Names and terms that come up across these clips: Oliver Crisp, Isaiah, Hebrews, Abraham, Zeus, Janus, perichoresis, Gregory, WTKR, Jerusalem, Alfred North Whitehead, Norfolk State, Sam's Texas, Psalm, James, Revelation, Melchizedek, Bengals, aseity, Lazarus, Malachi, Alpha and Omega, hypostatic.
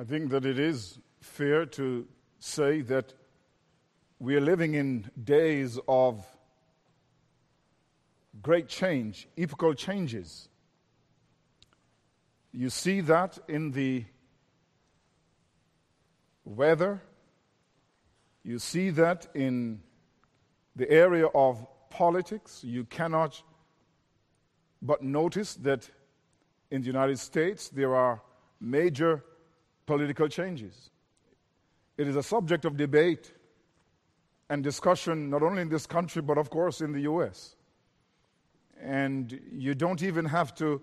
I think that it is fair to say that we are living in days of great change, epochal changes. You see that in the weather. You see that in the area of politics. You cannot but notice that in the United States there are major political changes. It is a subject of debate and discussion not only in this country but of course in the U.S. And you don't even have to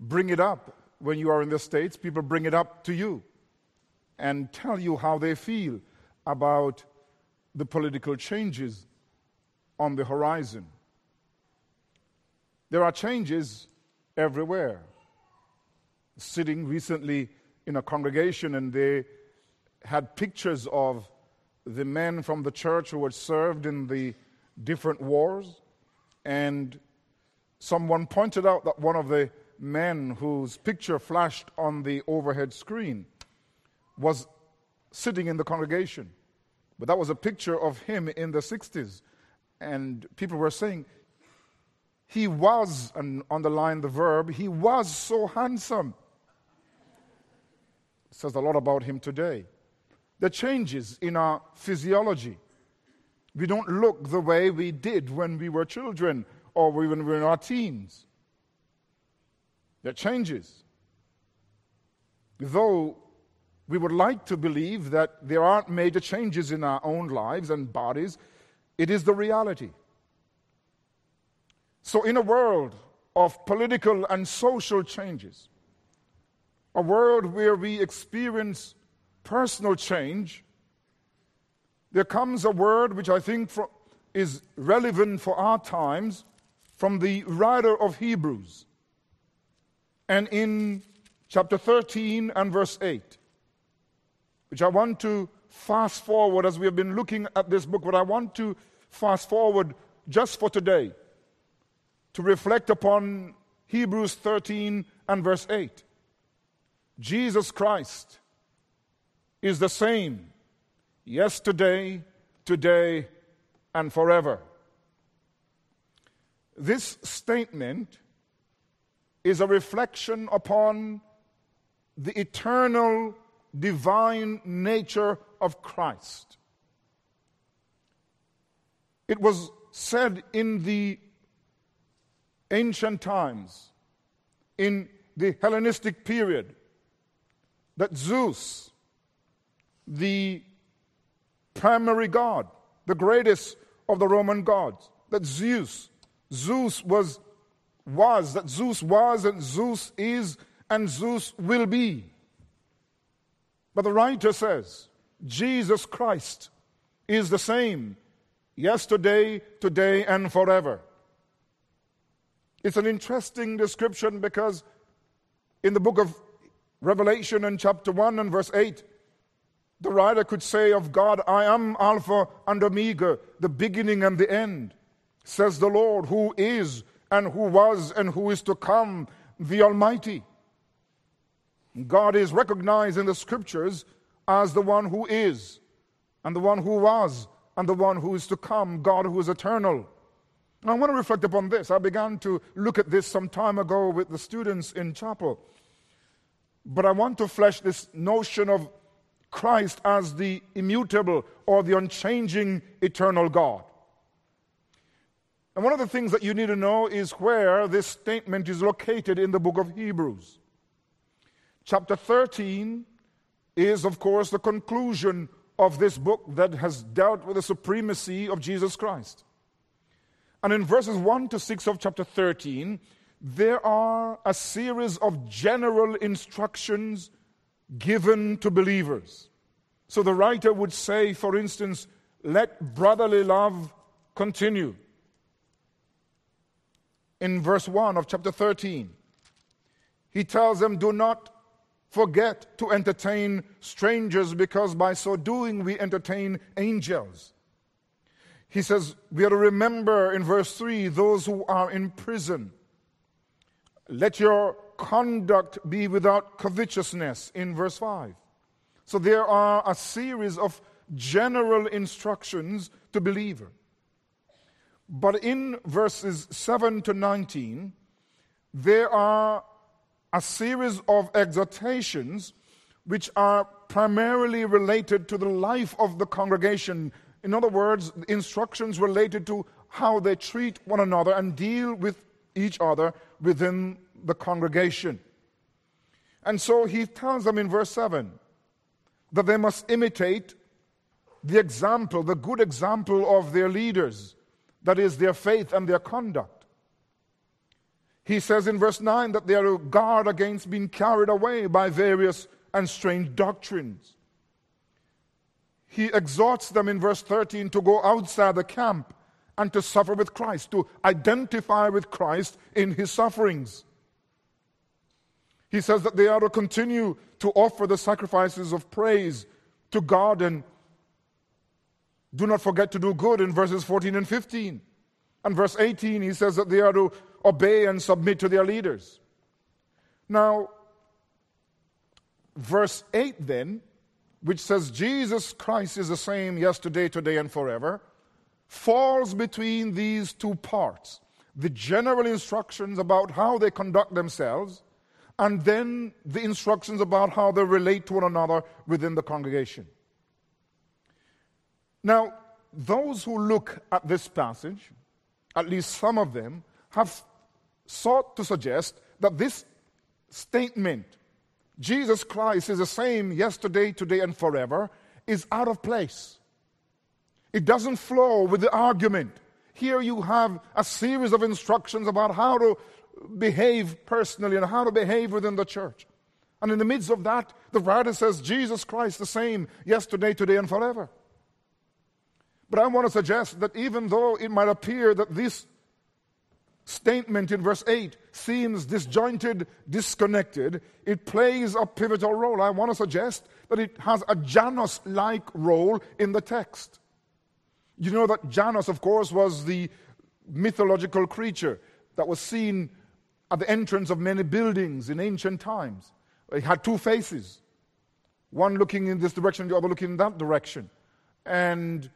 bring it up when you are in the States. People bring it up to you and tell you how they feel about the political changes on the horizon. There are changes everywhere. Sitting recently in a congregation, and they had pictures of the men from the church who had served in the different wars, and someone pointed out that one of the men whose picture flashed on the overhead screen was sitting in the congregation. But that was a picture of him in the 60s. And people were saying, he was, and underline the verb, he was so handsome. It says a lot about him today. The changes in our physiology. We don't look the way we did when we were children or when we were in our teens. There are changes. Though we would like to believe that there aren't major changes in our own lives and bodies, it is the reality. So in a world of political and social changes, a world where we experience personal change, there comes a word which I think is relevant for our times from the writer of Hebrews. And in chapter 13 and verse 8, which I want to fast forward as we have been looking at this book, but I want to fast forward just for today to reflect upon Hebrews 13 and verse 8. Jesus Christ is the same yesterday, today, and forever. This statement is a reflection upon the eternal divine nature of Christ. It was said in the ancient times, in the Hellenistic period, that Zeus, the primary god, the greatest of the Roman gods, that Zeus was, and Zeus is, and Zeus will be. But the writer says, Jesus Christ is the same yesterday, today, and forever. It's an interesting description because in the book of Revelation in chapter 1 and verse 8, the writer could say of God, I am Alpha and Omega, the beginning and the end, says the Lord, who is and who was and who is to come, the Almighty. God is recognized in the Scriptures as the one who is, and the one who was, and the one who is to come, God who is eternal. And I want to reflect upon this. I began to look at this some time ago with the students in chapel. But I want to flesh this notion of Christ as the immutable or the unchanging eternal God. And one of the things that you need to know is where this statement is located in the book of Hebrews. Chapter 13 is, of course, the conclusion of this book that has dealt with the supremacy of Jesus Christ. And in verses 1 to 6 of chapter 13, there are a series of general instructions given to believers. So the writer would say, for instance, let brotherly love continue. In verse 1 of chapter 13, he tells them, do not forget to entertain strangers, because by so doing we entertain angels. He says we are to remember in verse 3 those who are in prison. Let your conduct be without covetousness in verse 5. So there are a series of general instructions to believers. But in verses 7 to 19, there are a series of exhortations which are primarily related to the life of the congregation. In other words, instructions related to how they treat one another and deal with each other within the congregation. And so he tells them in verse 7 that they must imitate the example, the good example of their leaders, that is, their faith and their conduct. He says in verse 9 that they are to guard against being carried away by various and strange doctrines. He exhorts them in verse 13 to go outside the camp and to suffer with Christ, to identify with Christ in his sufferings. He says that they are to continue to offer the sacrifices of praise to God and do not forget to do good in verses 14 and 15. And verse 18, he says that they are to obey and submit to their leaders. Now, verse 8 then, which says Jesus Christ is the same yesterday, today, and forever, falls between these two parts. The general instructions about how they conduct themselves, and then the instructions about how they relate to one another within the congregation. Now, those who look at this passage, at least some of them, have sought to suggest that this statement, Jesus Christ is the same yesterday, today, and forever, is out of place. It doesn't flow with the argument. Here you have a series of instructions about how to behave personally and how to behave within the church. And in the midst of that, the writer says, Jesus Christ the same yesterday, today, and forever. But I want to suggest that even though it might appear that this statement in verse 8 seems disjointed, disconnected, it plays a pivotal role. I want to suggest that it has a Janus-like role in the text. You know that Janus, of course, was the mythological creature that was seen at the entrance of many buildings in ancient times. It had two faces, one looking in this direction, the other looking in that direction, and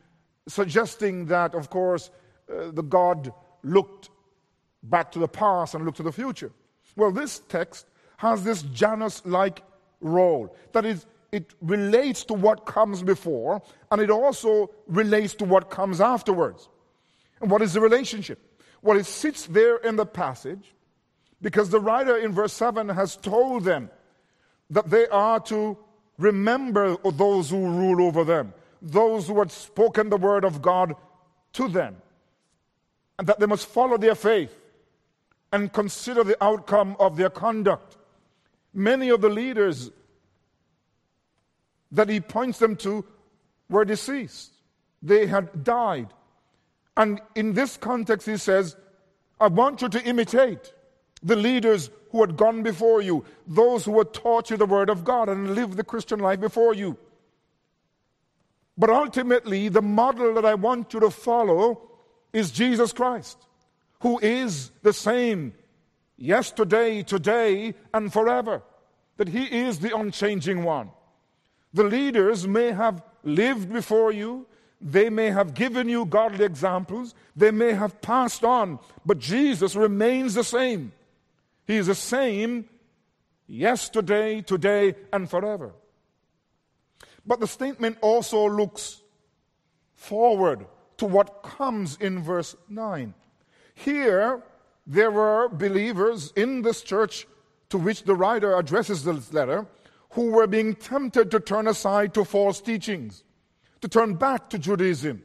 suggesting that, of course, the God looked back to the past and look to the future. Well, this text has this Janus-like role. That is, it relates to what comes before, and it also relates to what comes afterwards. And what is the relationship? Well, it sits there in the passage because the writer in verse 7 has told them that they are to remember those who rule over them, those who had spoken the word of God to them, and that they must follow their faith and consider the outcome of their conduct. Many of the leaders that he points them to were deceased. They had died. And in this context, he says, I want you to imitate the leaders who had gone before you, those who had taught you the word of God and lived the Christian life before you. But ultimately, the model that I want you to follow is Jesus Christ, who is the same yesterday, today, and forever. That he is the unchanging one. The leaders may have lived before you. They may have given you godly examples. They may have passed on. But Jesus remains the same. He is the same yesterday, today, and forever. But the statement also looks forward to what comes in verse 9. Here, there were believers in this church to which the writer addresses this letter who were being tempted to turn aside to false teachings, to turn back to Judaism.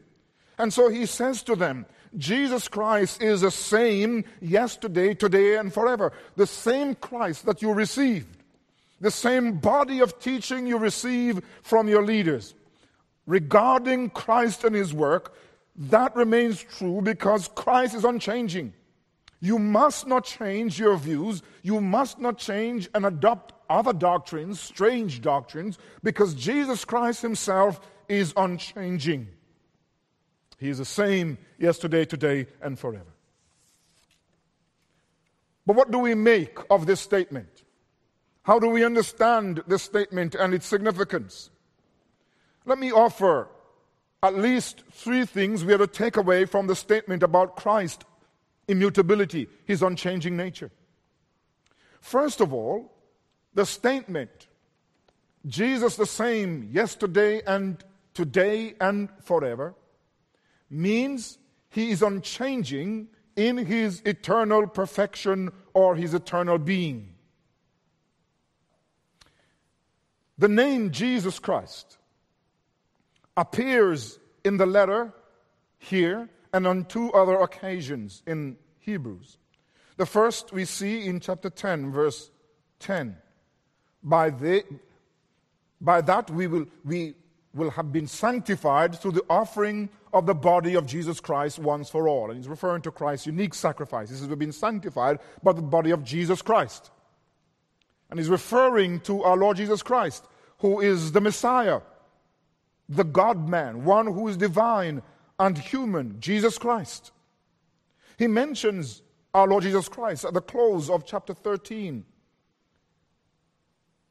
And so he says to them, Jesus Christ is the same yesterday, today, and forever. The same Christ that you received, the same body of teaching you receive from your leaders. Regarding Christ and his work, that remains true because Christ is unchanging. You must not change your views. You must not change and adopt other doctrines, strange doctrines, because Jesus Christ himself is unchanging. He is the same yesterday, today, and forever. But what do we make of this statement? How do we understand this statement and its significance? Let me offer at least three things we have to take away from the statement about Christ's immutability, his unchanging nature. First of all, the statement, Jesus the same yesterday and today and forever, means he is unchanging in his eternal perfection or his eternal being. The name Jesus Christ appears in the letter here and on two other occasions in Hebrews. The first we see in chapter 10, verse 10. By that we will have been sanctified through the offering of the body of Jesus Christ once for all. And he's referring to Christ's unique sacrifice. He says we've been sanctified by the body of Jesus Christ. And he's referring to our Lord Jesus Christ, who is the Messiah, the God-man, one who is divine and human, Jesus Christ. He mentions our Lord Jesus Christ at the close of chapter 13.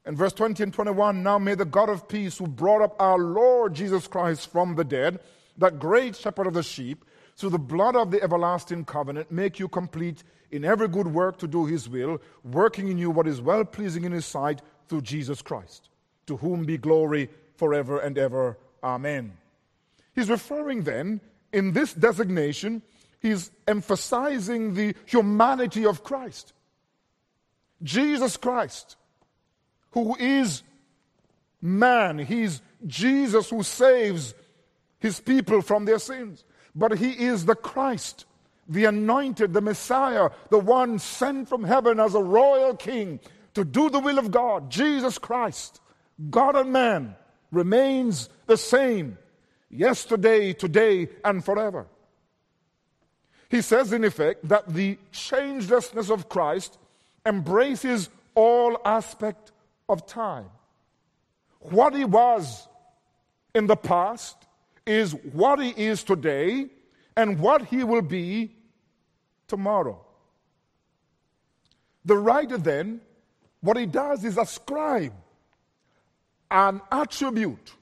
In verse 20 and 21, now may the God of peace who brought up our Lord Jesus Christ from the dead, that great shepherd of the sheep, through the blood of the everlasting covenant, make you complete in every good work to do his will, working in you what is well-pleasing in his sight through Jesus Christ, to whom be glory forever and ever. Amen. He's referring then, in this designation, he's emphasizing the humanity of Christ. Jesus Christ, who is man. He's Jesus who saves his people from their sins. But he is the Christ, the anointed, the Messiah, the one sent from heaven as a royal king to do the will of God. Jesus Christ, God and man, remains the same yesterday, today, and forever. He says, in effect, that the changelessness of Christ embraces all aspects of time. What he was in the past is what he is today and what he will be tomorrow. The writer then, what he does is ascribe an attribute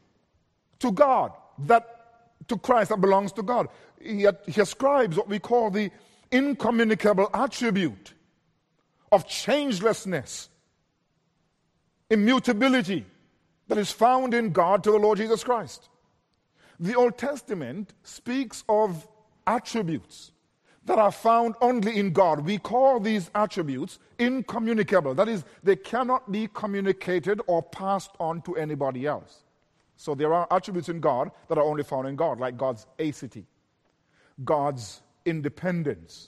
to God, that to Christ that belongs to God. He ascribes what we call the incommunicable attribute of changelessness, immutability that is found in God to the Lord Jesus Christ. The Old Testament speaks of attributes that are found only in God. We call these attributes incommunicable. That is, they cannot be communicated or passed on to anybody else. So there are attributes in God that are only found in God, like God's aseity, God's independence,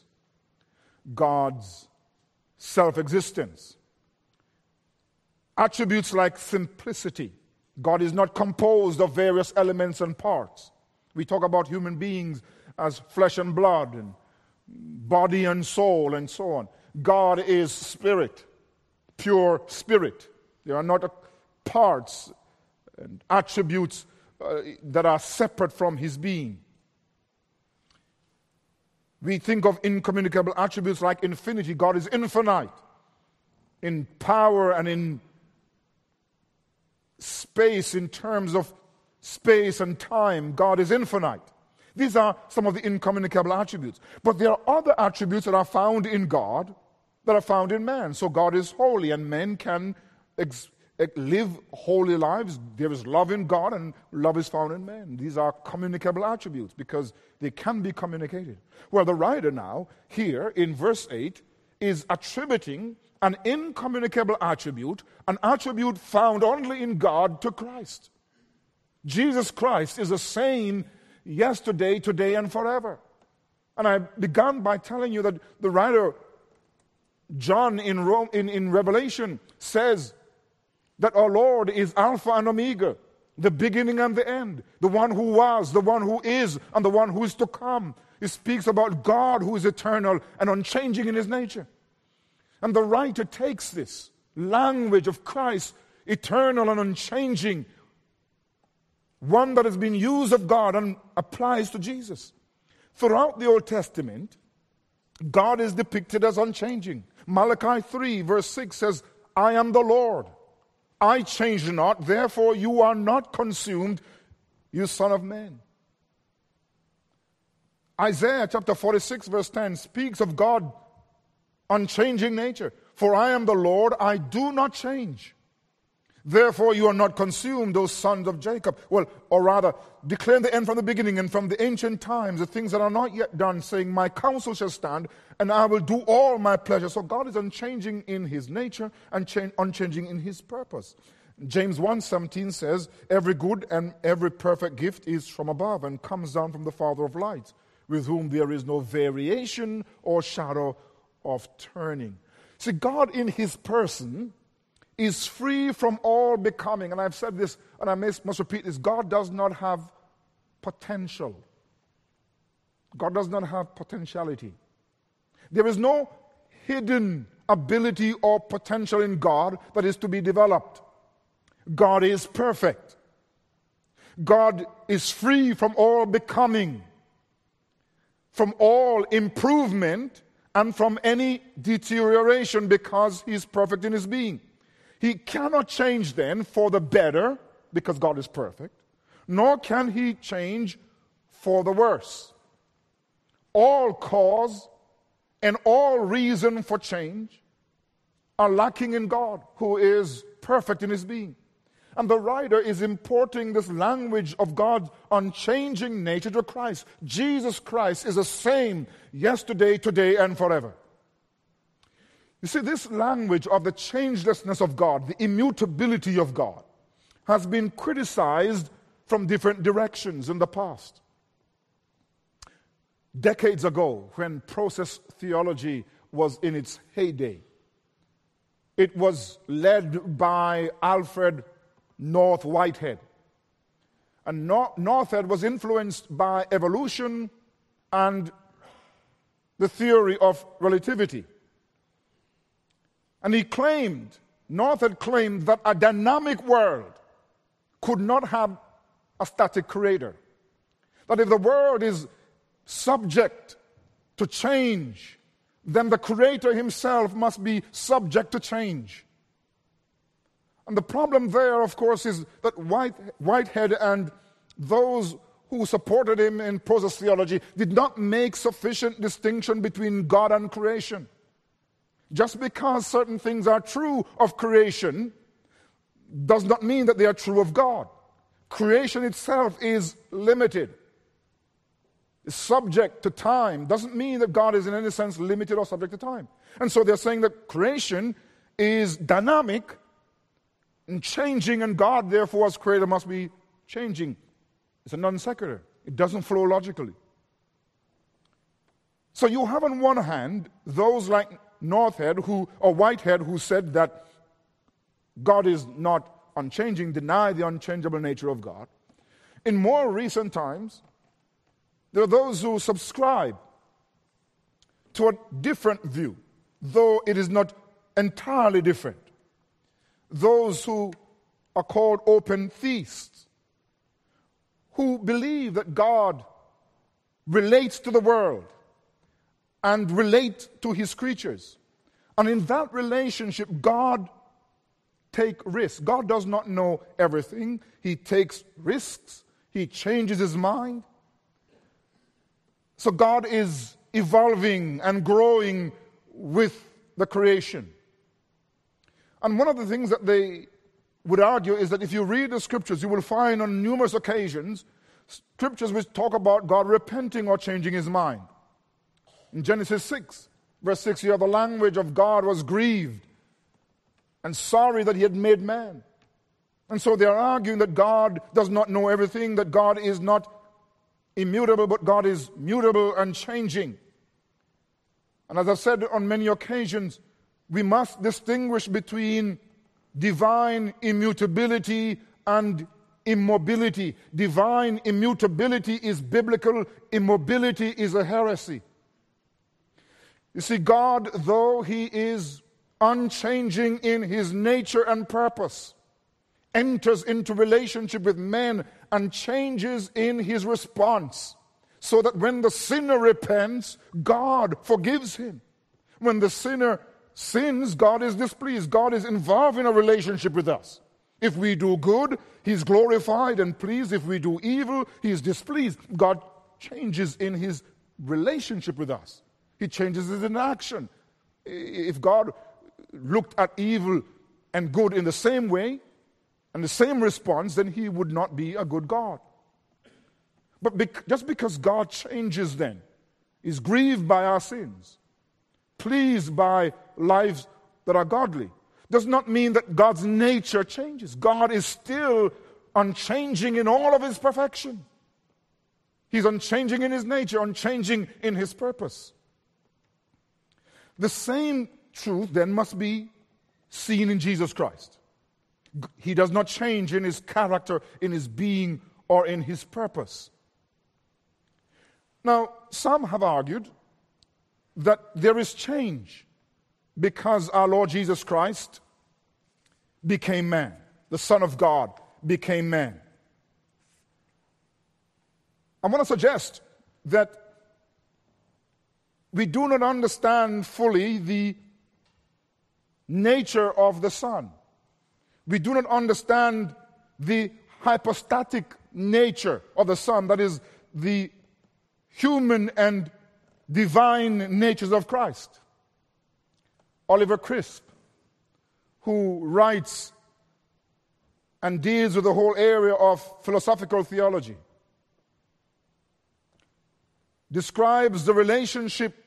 God's self-existence. Attributes like simplicity. God is not composed of various elements and parts. We talk about human beings as flesh and blood and body and soul and so on. God is spirit, pure spirit. There are not parts and attributes that are separate from his being. We think of incommunicable attributes like infinity. God is infinite in power and in space, in terms of space and time. God is infinite. These are some of the incommunicable attributes. But there are other attributes that are found in God that are found in man. So God is holy, and men can live holy lives. There is love in God, and love is found in man. These are communicable attributes because they can be communicated. Well, the writer now, here in verse 8, is attributing an incommunicable attribute, an attribute found only in God, to Christ. Jesus Christ is the same yesterday, today, and forever. And I began by telling you that the writer John in Revelation says that our Lord is Alpha and Omega, the beginning and the end, the one who was, the one who is, and the one who is to come. He speaks about God who is eternal and unchanging in his nature. And the writer takes this language of Christ, eternal and unchanging, one that has been used of God, and applies to Jesus. Throughout the Old Testament, God is depicted as unchanging. Malachi 3 verse 6 says, I am the Lord, I change not, therefore you are not consumed, you son of man. Isaiah chapter 46 verse 10 speaks of God's unchanging nature. For I am the Lord, I do not change. Therefore you are not consumed, O sons of Jacob. Well, or rather, declare the end from the beginning and from the ancient times, the things that are not yet done, saying, my counsel shall stand, and I will do all my pleasure. So God is unchanging in his nature and unchanging in his purpose. James 1:17 says, every good and every perfect gift is from above and comes down from the Father of lights, with whom there is no variation or shadow of turning. See, God in his person is free from all becoming. And I've said this, and I must repeat this, God does not have potential. God does not have potentiality. There is no hidden ability or potential in God that is to be developed. God is perfect. God is free from all becoming, from all improvement, and from any deterioration because he's perfect in his being. He cannot change then for the better, because God is perfect, nor can he change for the worse. All cause and all reason for change are lacking in God, who is perfect in his being. And the writer is importing this language of God's unchanging nature to Christ. Jesus Christ is the same yesterday, today, and forever. You see, this language of the changelessness of God, the immutability of God, has been criticized from different directions in the past. Decades ago, when process theology was in its heyday, it was led by Alfred North Whitehead. And Northhead was influenced by evolution and the theory of relativity. And he claimed, Northhead claimed, that a dynamic world could not have a static creator. That if the world is subject to change, then the creator himself must be subject to change. And the problem there, of course, is that Whitehead and those who supported him in process theology did not make sufficient distinction between God and creation. Just because certain things are true of creation does not mean that they are true of God. Creation itself is limited. It's subject to time. Doesn't mean that God is in any sense limited or subject to time. And so they're saying that creation is dynamic and changing, and God, therefore, as creator, must be changing. It's a non sequitur. It doesn't flow logically. So you have on one hand those like Northhead or Whitehead who said that God is not unchanging, deny the unchangeable nature of God. In more recent times, there are those who subscribe to a different view, though it is not entirely different. Those who are called open theists, who believe that God relates to the world and relate to his creatures. And in that relationship, God takes risks. God does not know everything. He takes risks. He changes his mind. So God is evolving and growing with the creation. And one of the things that they would argue is that if you read the scriptures, you will find on numerous occasions scriptures which talk about God repenting or changing his mind. In Genesis 6, verse 6, you have the language of God was grieved and sorry that he had made man. And so they are arguing that God does not know everything, that God is not immutable, but God is mutable and changing. And as I've said on many occasions, we must distinguish between divine immutability and immobility. Divine immutability is biblical, immobility is a heresy. You see, God, though he is unchanging in his nature and purpose, enters into relationship with men and changes in his response, so that when the sinner repents, God forgives him. When the sinner sins, God is displeased. God is involved in a relationship with us. If we do good, he's glorified and pleased. If we do evil, he's displeased. God changes in his relationship with us. He changes his inaction. If God looked at evil and good in the same way and the same response, then he would not be a good God. But just because God changes then, is grieved by our sins, pleased by lives that are godly, does not mean that God's nature changes. God is still unchanging in all of his perfection. He's unchanging in his nature, unchanging in his purpose. The same truth then must be seen in Jesus Christ. He does not change in his character, in his being, or in his purpose. Now, some have argued that there is change because our Lord Jesus Christ became man. The Son of God became man. I want to suggest that we do not understand fully the nature of the Son. We do not understand the hypostatic nature of the Son, that is, the human and divine natures of Christ. Oliver Crisp, who writes and deals with the whole area of philosophical theology, describes the relationship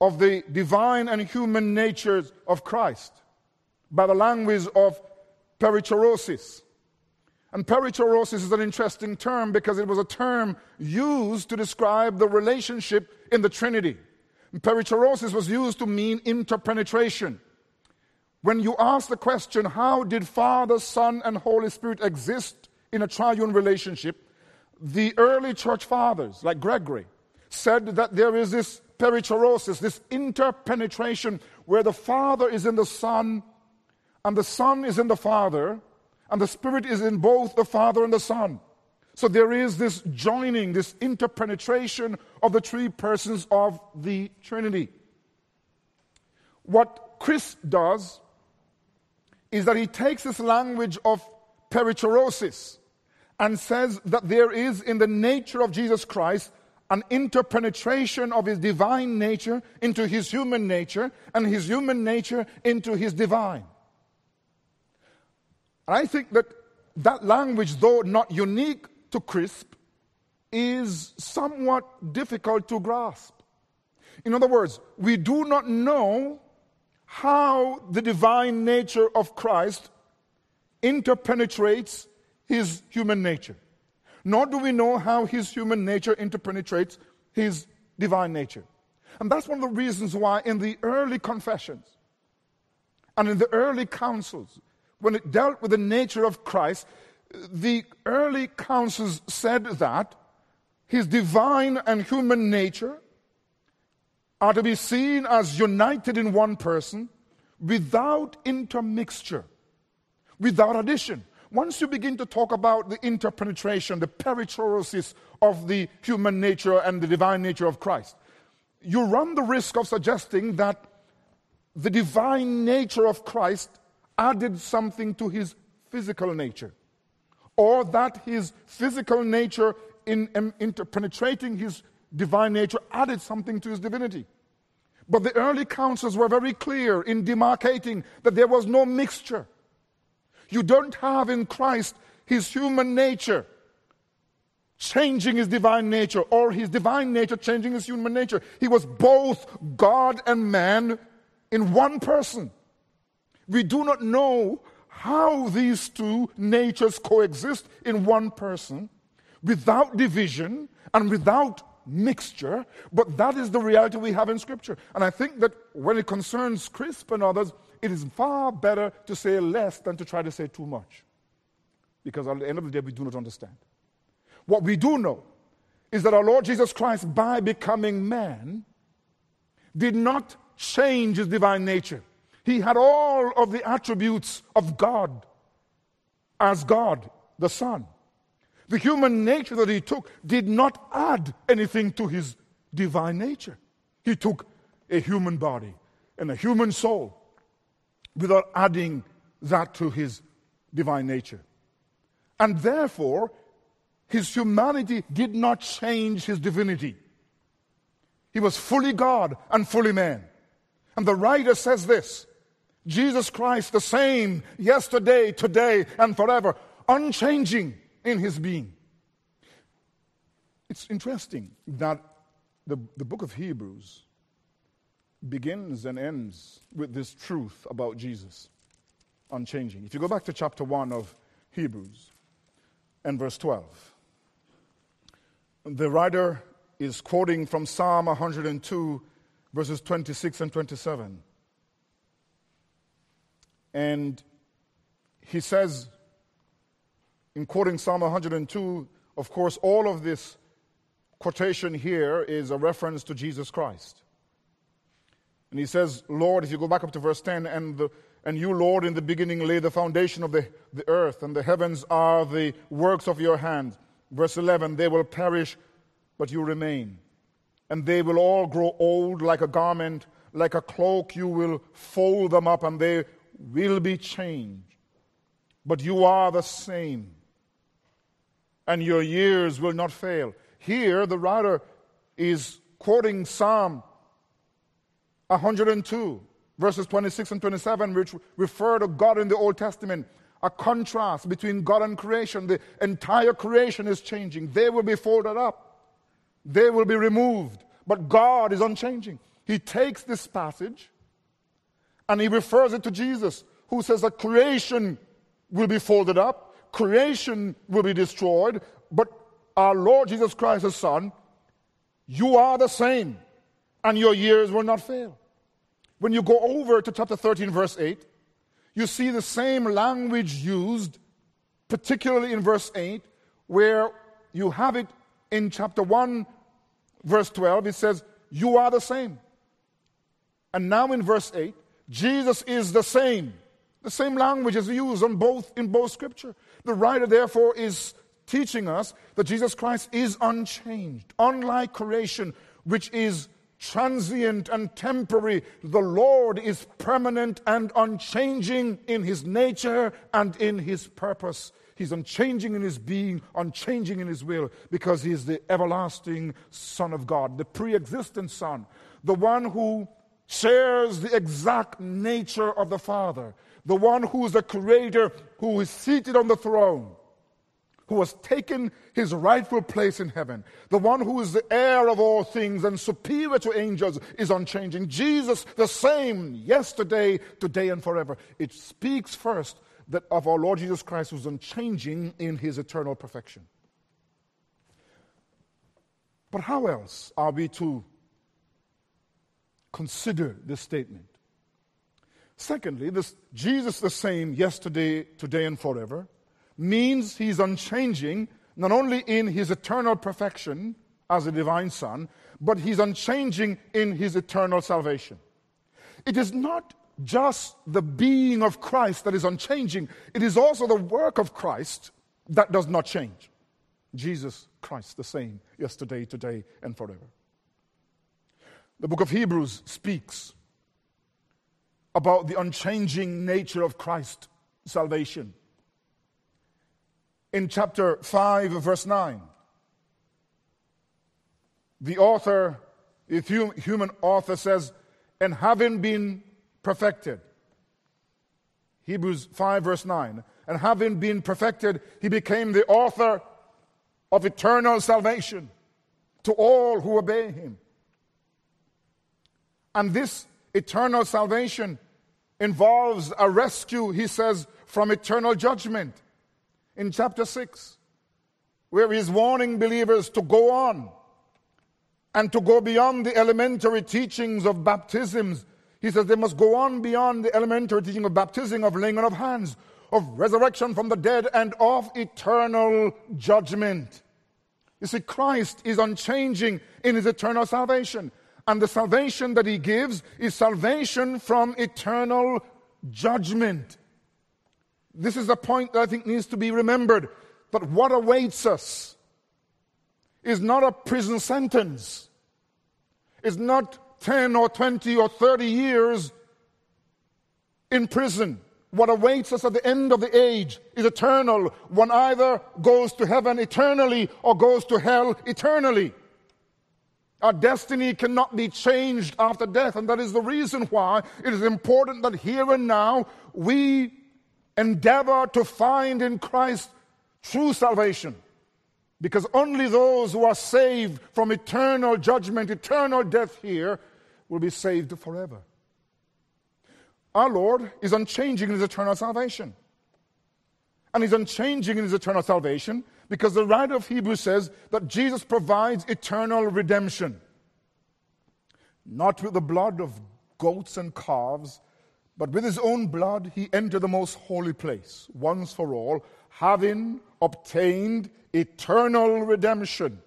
of the divine and human natures of Christ by the language of perichoresis. And perichoresis is an interesting term because it was a term used to describe the relationship in the Trinity. Perichoresis was used to mean interpenetration. When you ask the question, how did Father, Son, and Holy Spirit exist in a triune relationship, the early church fathers, like Gregory, said that there is this perichoresis, this interpenetration, where the Father is in the Son, and the Son is in the Father, and the Spirit is in both the Father and the Son. So there is this joining, this interpenetration of the three persons of the Trinity. What Crisp does is that he takes this language of perichoresis and says that there is in the nature of Jesus Christ an interpenetration of his divine nature into his human nature and his human nature into his divine. And I think that language, though not unique to Crisp, is somewhat difficult to grasp. In other words, we do not know how the divine nature of Christ interpenetrates his human nature. Nor do we know how his human nature interpenetrates his divine nature. And that's one of the reasons why in the early confessions and in the early councils, when it dealt with the nature of Christ, the early councils said that his divine and human nature are to be seen as united in one person without intermixture, without addition. Once you begin to talk about the interpenetration, the perichoresis of the human nature and the divine nature of Christ, you run the risk of suggesting that the divine nature of Christ added something to his physical nature, or that his physical nature in interpenetrating his divine nature added something to his divinity. But the early councils were very clear in demarcating that there was no mixture. You don't have in Christ his human nature changing his divine nature, or his divine nature changing his human nature. He was both God and man in one person. We do not know how these two natures coexist in one person without division and without mixture, but that is the reality we have in Scripture. And I think that when it concerns Crisp and others, it is far better to say less than to try to say too much, because at the end of the day, we do not understand. What we do know is that our Lord Jesus Christ, by becoming man, did not change his divine nature. He had all of the attributes of God as God, the Son. The human nature that he took did not add anything to his divine nature. He took a human body, and a human soul without adding that to his divine nature. And therefore, his humanity did not change his divinity. He was fully God and fully man. And the writer says this, Jesus Christ the same yesterday, today, and forever, unchanging in his being. It's interesting that the book of Hebrews begins and ends with this truth about Jesus, unchanging. If you go back to chapter 1 of Hebrews and verse 12, the writer is quoting from Psalm 102, verses 26 and 27. And he says, in quoting Psalm 102, of course, all of this quotation here is a reference to Jesus Christ. And he says, Lord, if you go back up to verse 10, and you, Lord, in the beginning laid the foundation of the earth, and the heavens are the works of your hand. Verse 11, they will perish, but you remain. And they will all grow old like a garment, like a cloak. You will fold them up, and they will be changed. But you are the same, and your years will not fail. Here, the writer is quoting Psalm 102, verses 26 and 27, which refer to God in the Old Testament. A contrast between God and creation. The entire creation is changing. They will be folded up. They will be removed. But God is unchanging. He takes this passage and he refers it to Jesus, who says that creation will be folded up, creation will be destroyed, but our Lord Jesus Christ, his Son, you are the same, and your years will not fail. When you go over to chapter 13, verse 8, you see the same language used, particularly in verse 8, where you have it in chapter 1, verse 12. It says, you are the same. And now in verse 8, Jesus is the same. The same language is used in both scripture. The writer, therefore, is teaching us that Jesus Christ is unchanged. Unlike creation, which is transient and temporary, the Lord is permanent and unchanging in his nature and in his purpose. He's unchanging in his being, unchanging in his will, because he is the everlasting Son of God, the pre-existent Son, the one who shares the exact nature of the Father, the one who is the Creator, who is seated on the throne, who has taken his rightful place in heaven. The one who is the heir of all things and superior to angels is unchanging. Jesus, the same yesterday, today, and forever. It speaks first that of our Lord Jesus Christ, who's unchanging in his eternal perfection. But how else are we to consider this statement? Secondly, this Jesus the same yesterday, today, and forever means he's unchanging, not only in his eternal perfection as a divine Son, but he's unchanging in his eternal salvation. It is not just the being of Christ that is unchanging. It is also the work of Christ that does not change. Jesus Christ the same yesterday, today, and forever. The book of Hebrews speaks about the unchanging nature of Christ's salvation. In chapter 5, verse 9, the author, the human author says, and having been perfected, Hebrews 5, verse 9, and having been perfected, he became the author of eternal salvation to all who obey him. And this eternal salvation involves a rescue, he says, from eternal judgment. In chapter 6, where he's warning believers to go on and to go beyond the elementary teachings of baptisms. He says they must go on beyond the elementary teaching of baptism, of laying on of hands, of resurrection from the dead, and of eternal judgment. You see, Christ is unchanging in his eternal salvation. And the salvation that he gives is salvation from eternal judgment. This is a point that I think needs to be remembered. But what awaits us is not a prison sentence. It's not 10 or 20 or 30 years in prison. What awaits us at the end of the age is eternal. One either goes to heaven eternally or goes to hell eternally. Our destiny cannot be changed after death, and that is the reason why it is important that here and now we endeavor to find in Christ true salvation. Because only those who are saved from eternal judgment, eternal death here, will be saved forever. Our Lord is unchanging in His eternal salvation. And He's unchanging in His eternal salvation because the writer of Hebrews says that Jesus provides eternal redemption. Not with the blood of goats and calves, but with His own blood He entered the most holy place, once for all, having obtained eternal redemption.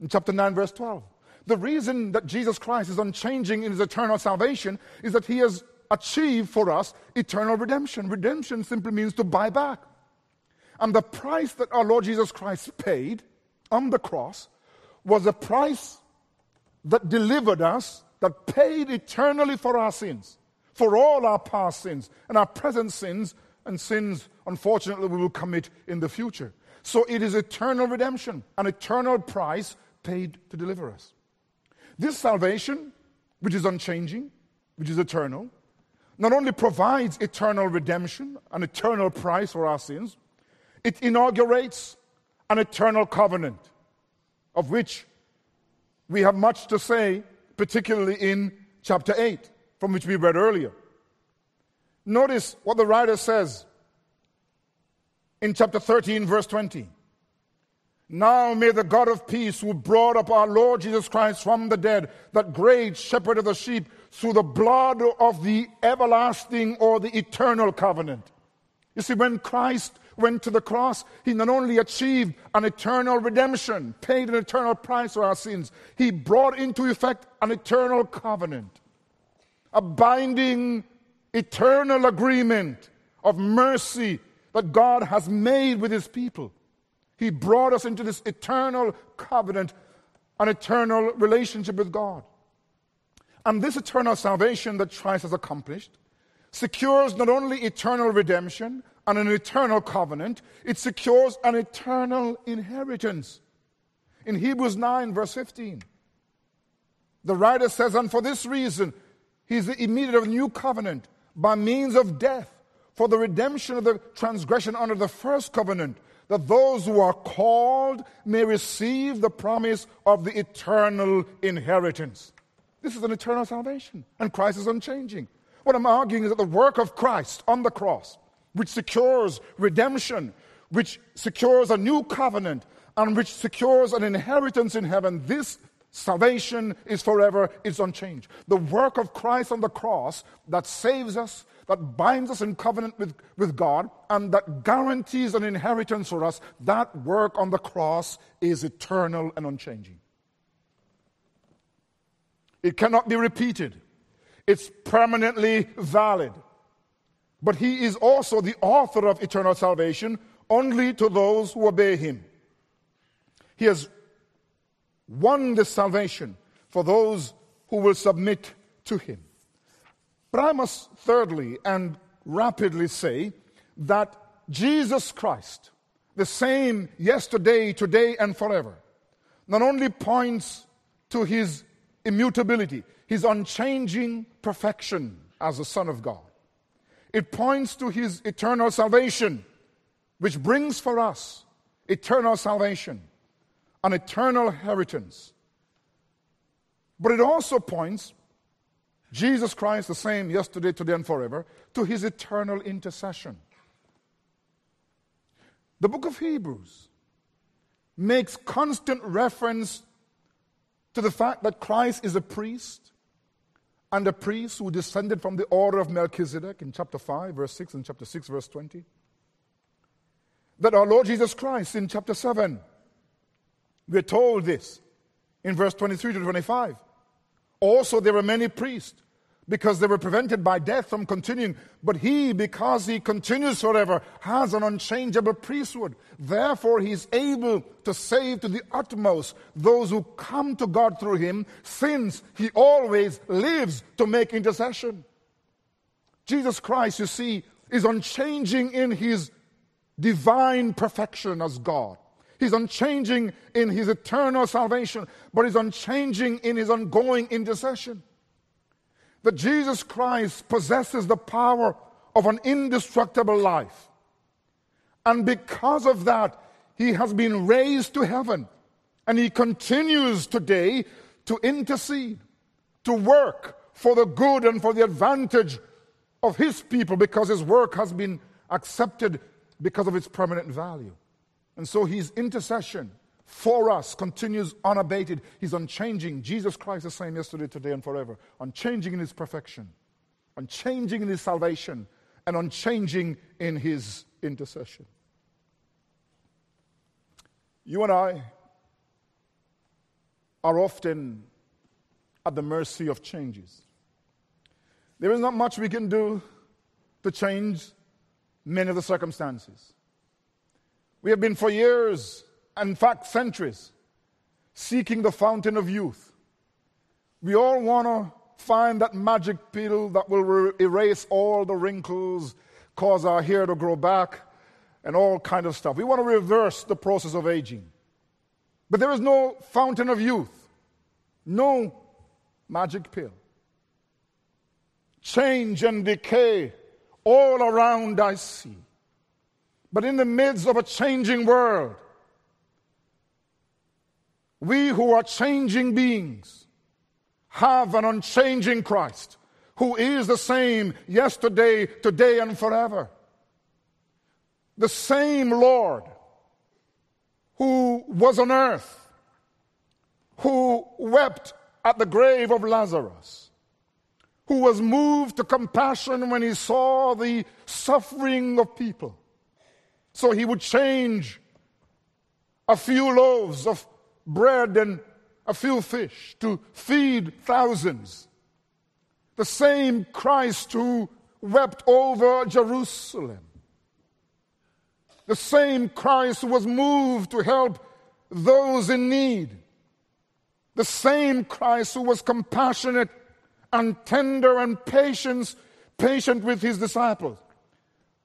In chapter 9, verse 12. The reason that Jesus Christ is unchanging in His eternal salvation is that He has achieved for us eternal redemption. Redemption simply means to buy back. And the price that our Lord Jesus Christ paid on the cross was a price that delivered us, that paid eternally for our sins, for all our past sins and our present sins and sins, unfortunately, we will commit in the future. So it is eternal redemption, an eternal price paid to deliver us. This salvation, which is unchanging, which is eternal, not only provides eternal redemption, an eternal price for our sins, it inaugurates an eternal covenant, of which we have much to say, particularly in chapter 8, from which we read earlier. Notice what the writer says in chapter 13, verse 20. Now may the God of peace, who brought up our Lord Jesus Christ from the dead, that great shepherd of the sheep, through the blood of the everlasting or the eternal covenant. You see, when Christ went to the cross, He not only achieved an eternal redemption, paid an eternal price for our sins, He brought into effect an eternal covenant, a binding, eternal agreement of mercy that God has made with His people. He brought us into this eternal covenant, an eternal relationship with God. And this eternal salvation that Christ has accomplished secures not only eternal redemption and an eternal covenant, it secures an eternal inheritance. In Hebrews 9, verse 15, the writer says, and for this reason, He is the mediator of a new covenant by means of death, for the redemption of the transgression under the first covenant, that those who are called may receive the promise of the eternal inheritance. This is an eternal salvation, and Christ is unchanging. What I'm arguing is that the work of Christ on the cross, which secures redemption, which secures a new covenant, and which secures an inheritance in heaven, this salvation is forever, it's unchanged. The work of Christ on the cross that saves us, that binds us in covenant with God, and that guarantees an inheritance for us, that work on the cross is eternal and unchanging. It cannot be repeated. It's permanently valid. But He is also the author of eternal salvation only to those who obey Him. He has won this salvation for those who will submit to Him. But I must thirdly and rapidly say that Jesus Christ, the same yesterday, today, and forever, not only points to His immutability, His unchanging perfection as the Son of God. It points to His eternal salvation, which brings for us eternal salvation, an eternal inheritance. But it also points, Jesus Christ, the same yesterday, today, and forever, to His eternal intercession. The book of Hebrews makes constant reference to the fact that Christ is a priest, and a priest who descended from the order of Melchizedek in chapter 5, verse 6, and chapter 6, verse 20. That our Lord Jesus Christ in chapter 7, we're told this in verse 23 to 25. Also there were many priests, because they were prevented by death from continuing. But he, because he continues forever, has an unchangeable priesthood. Therefore, he is able to save to the utmost those who come to God through him, since he always lives to make intercession. Jesus Christ, you see, is unchanging in his divine perfection as God. He's unchanging in his eternal salvation, but he's unchanging in his ongoing intercession. That Jesus Christ possesses the power of an indestructible life. And because of that, he has been raised to heaven. And he continues today to intercede, to work for the good and for the advantage of his people, because his work has been accepted because of its permanent value. And so his intercession for us continues unabated. He's unchanging. Jesus Christ is the same yesterday, today, and forever. Unchanging in his perfection, unchanging in his salvation, and unchanging in his intercession. You and I are often at the mercy of changes. There is not much we can do to change many of the circumstances. We have been for years, in fact centuries, seeking the fountain of youth. We all want to find that magic pill that will erase all the wrinkles, cause our hair to grow back, and all kind of stuff. We want to reverse the process of aging. But there is no fountain of youth, no magic pill. Change and decay all around I see. But in the midst of a changing world, we who are changing beings have an unchanging Christ, who is the same yesterday, today, and forever. The same Lord who was on earth, who wept at the grave of Lazarus, who was moved to compassion when he saw the suffering of people. So he would change a few loaves of bread and a few fish to feed thousands. The same Christ who wept over Jerusalem. The same Christ who was moved to help those in need. The same Christ who was compassionate and tender and patient with his disciples,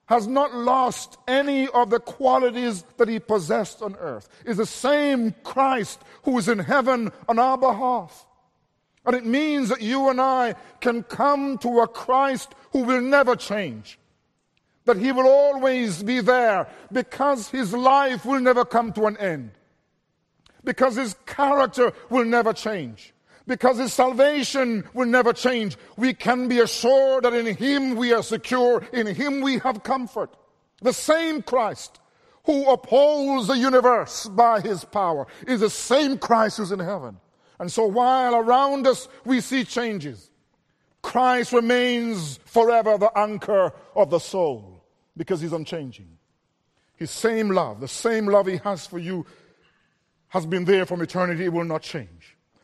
has not lost any of the qualities that he possessed on earth. Is the same Christ who is in heaven on our behalf. And it means that you and I can come to a Christ who will never change, that he will always be there, because his life will never come to an end, because his character will never change, because his salvation will never change. We can be assured that in him we are secure, in him we have comfort. The same Christ who upholds the universe by his power is the same Christ who's in heaven. And so while around us we see changes, Christ remains forever the anchor of the soul, because he's unchanging. His same love, the same love he has for you, has been there from eternity. It will not change.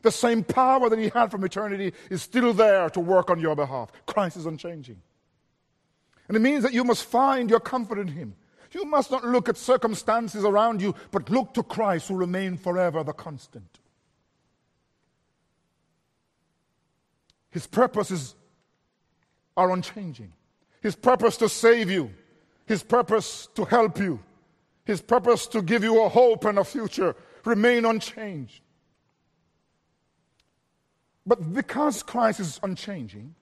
The same power that he had from eternity is still there to work on your behalf. Christ is unchanging. And it means that you must find your comfort in him. You must not look at circumstances around you, but look to Christ, who remains forever the constant. His purposes are unchanging. His purpose to save you. His purpose to help you. His purpose to give you a hope and a future remain unchanged. But because Christ is unchanging,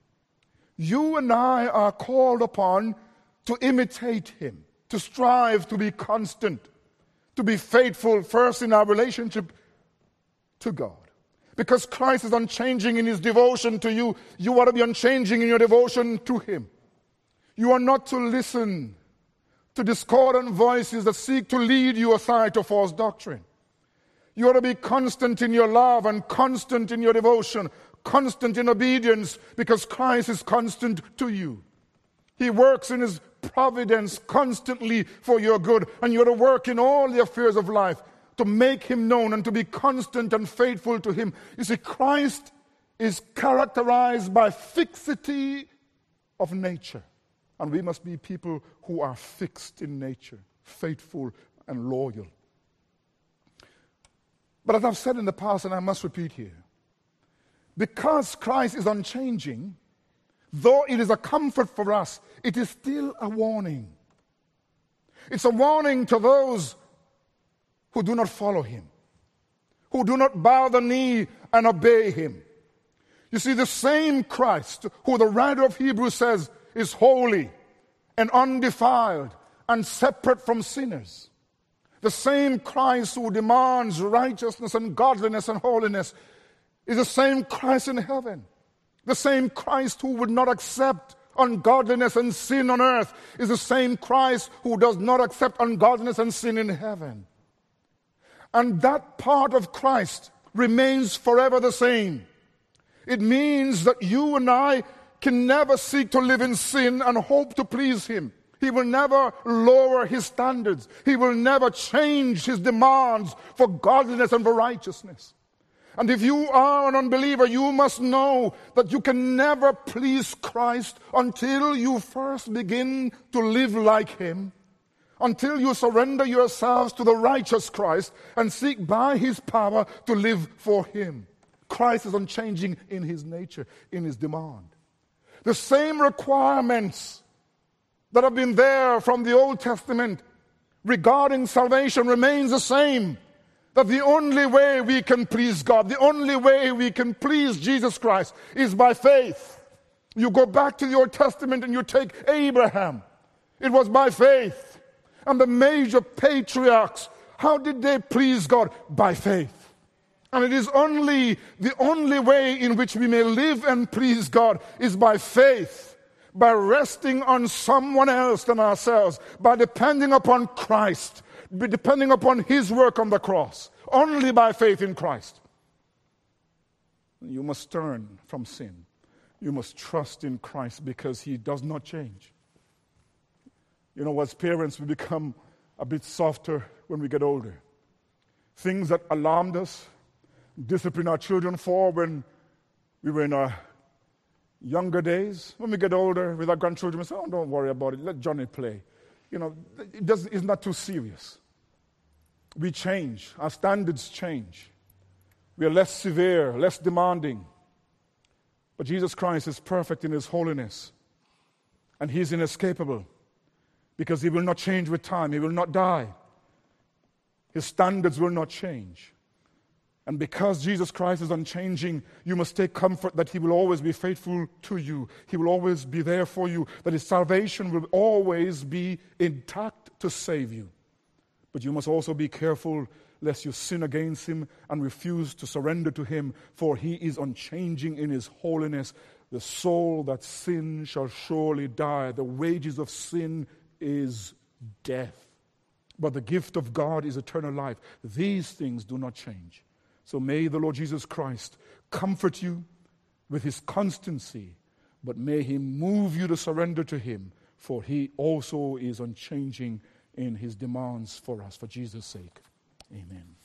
you and I are called upon to imitate him, to strive to be constant, to be faithful first in our relationship to God. Because Christ is unchanging in his devotion to you, you ought to be unchanging in your devotion to him. You are not to listen to discordant voices that seek to lead you aside to false doctrine. You ought to be constant in your love and constant in your devotion, constant in obedience, because Christ is constant to you. He works in his providence constantly for your good, and you ought to work in all the affairs of life to make him known and to be constant and faithful to him. You see, Christ is characterized by fixity of nature. And we must be people who are fixed in nature, faithful and loyal. But as I've said in the past, and I must repeat here, because Christ is unchanging, though it is a comfort for us, it is still a warning. It's a warning to those who do not follow him, who do not bow the knee and obey him. You see, the same Christ who the writer of Hebrews says is holy and undefiled and separate from sinners, the same Christ who demands righteousness and godliness and holiness, is the same Christ in heaven. The same Christ who would not accept ungodliness and sin on earth is the same Christ who does not accept ungodliness and sin in heaven. And that part of Christ remains forever the same. It means that you and I can never seek to live in sin and hope to please him. He will never lower his standards. He will never change his demands for godliness and for righteousness. And if you are an unbeliever, you must know that you can never please Christ until you first begin to live like him, until you surrender yourselves to the righteous Christ and seek by his power to live for him. Christ is unchanging in his nature, in his demand. The same requirements that have been there from the Old Testament regarding salvation remains the same. That the only way we can please God, the only way we can please Jesus Christ is by faith. You go back to the Old Testament and you take Abraham. It was by faith. And the major patriarchs, how did they please God? By faith. And it is only the only way in which we may live and please God is by faith, by resting on someone else than ourselves, by depending upon Christ. Depending upon his work on the cross, only by faith in Christ. You must turn from sin. You must trust in Christ because he does not change. You know, as parents, we become a bit softer when we get older. Things that alarmed us, disciplined our children for when we were in our younger days. When we get older with our grandchildren, we say, oh, don't worry about it, let Johnny play. You know, it's not too serious. We change. Our standards change. We are less severe, less demanding. But Jesus Christ is perfect in his holiness. And he is inescapable because he will not change with time. He will not die. His standards will not change. And because Jesus Christ is unchanging, you must take comfort that he will always be faithful to you. He will always be there for you. That his salvation will always be intact to save you. But you must also be careful lest you sin against him and refuse to surrender to him, for he is unchanging in his holiness. The soul that sin shall surely die. The wages of sin is death. But the gift of God is eternal life. These things do not change. So may the Lord Jesus Christ comfort you with his constancy, but may he move you to surrender to him, for he also is unchanging in his demands for us, for Jesus' sake. Amen.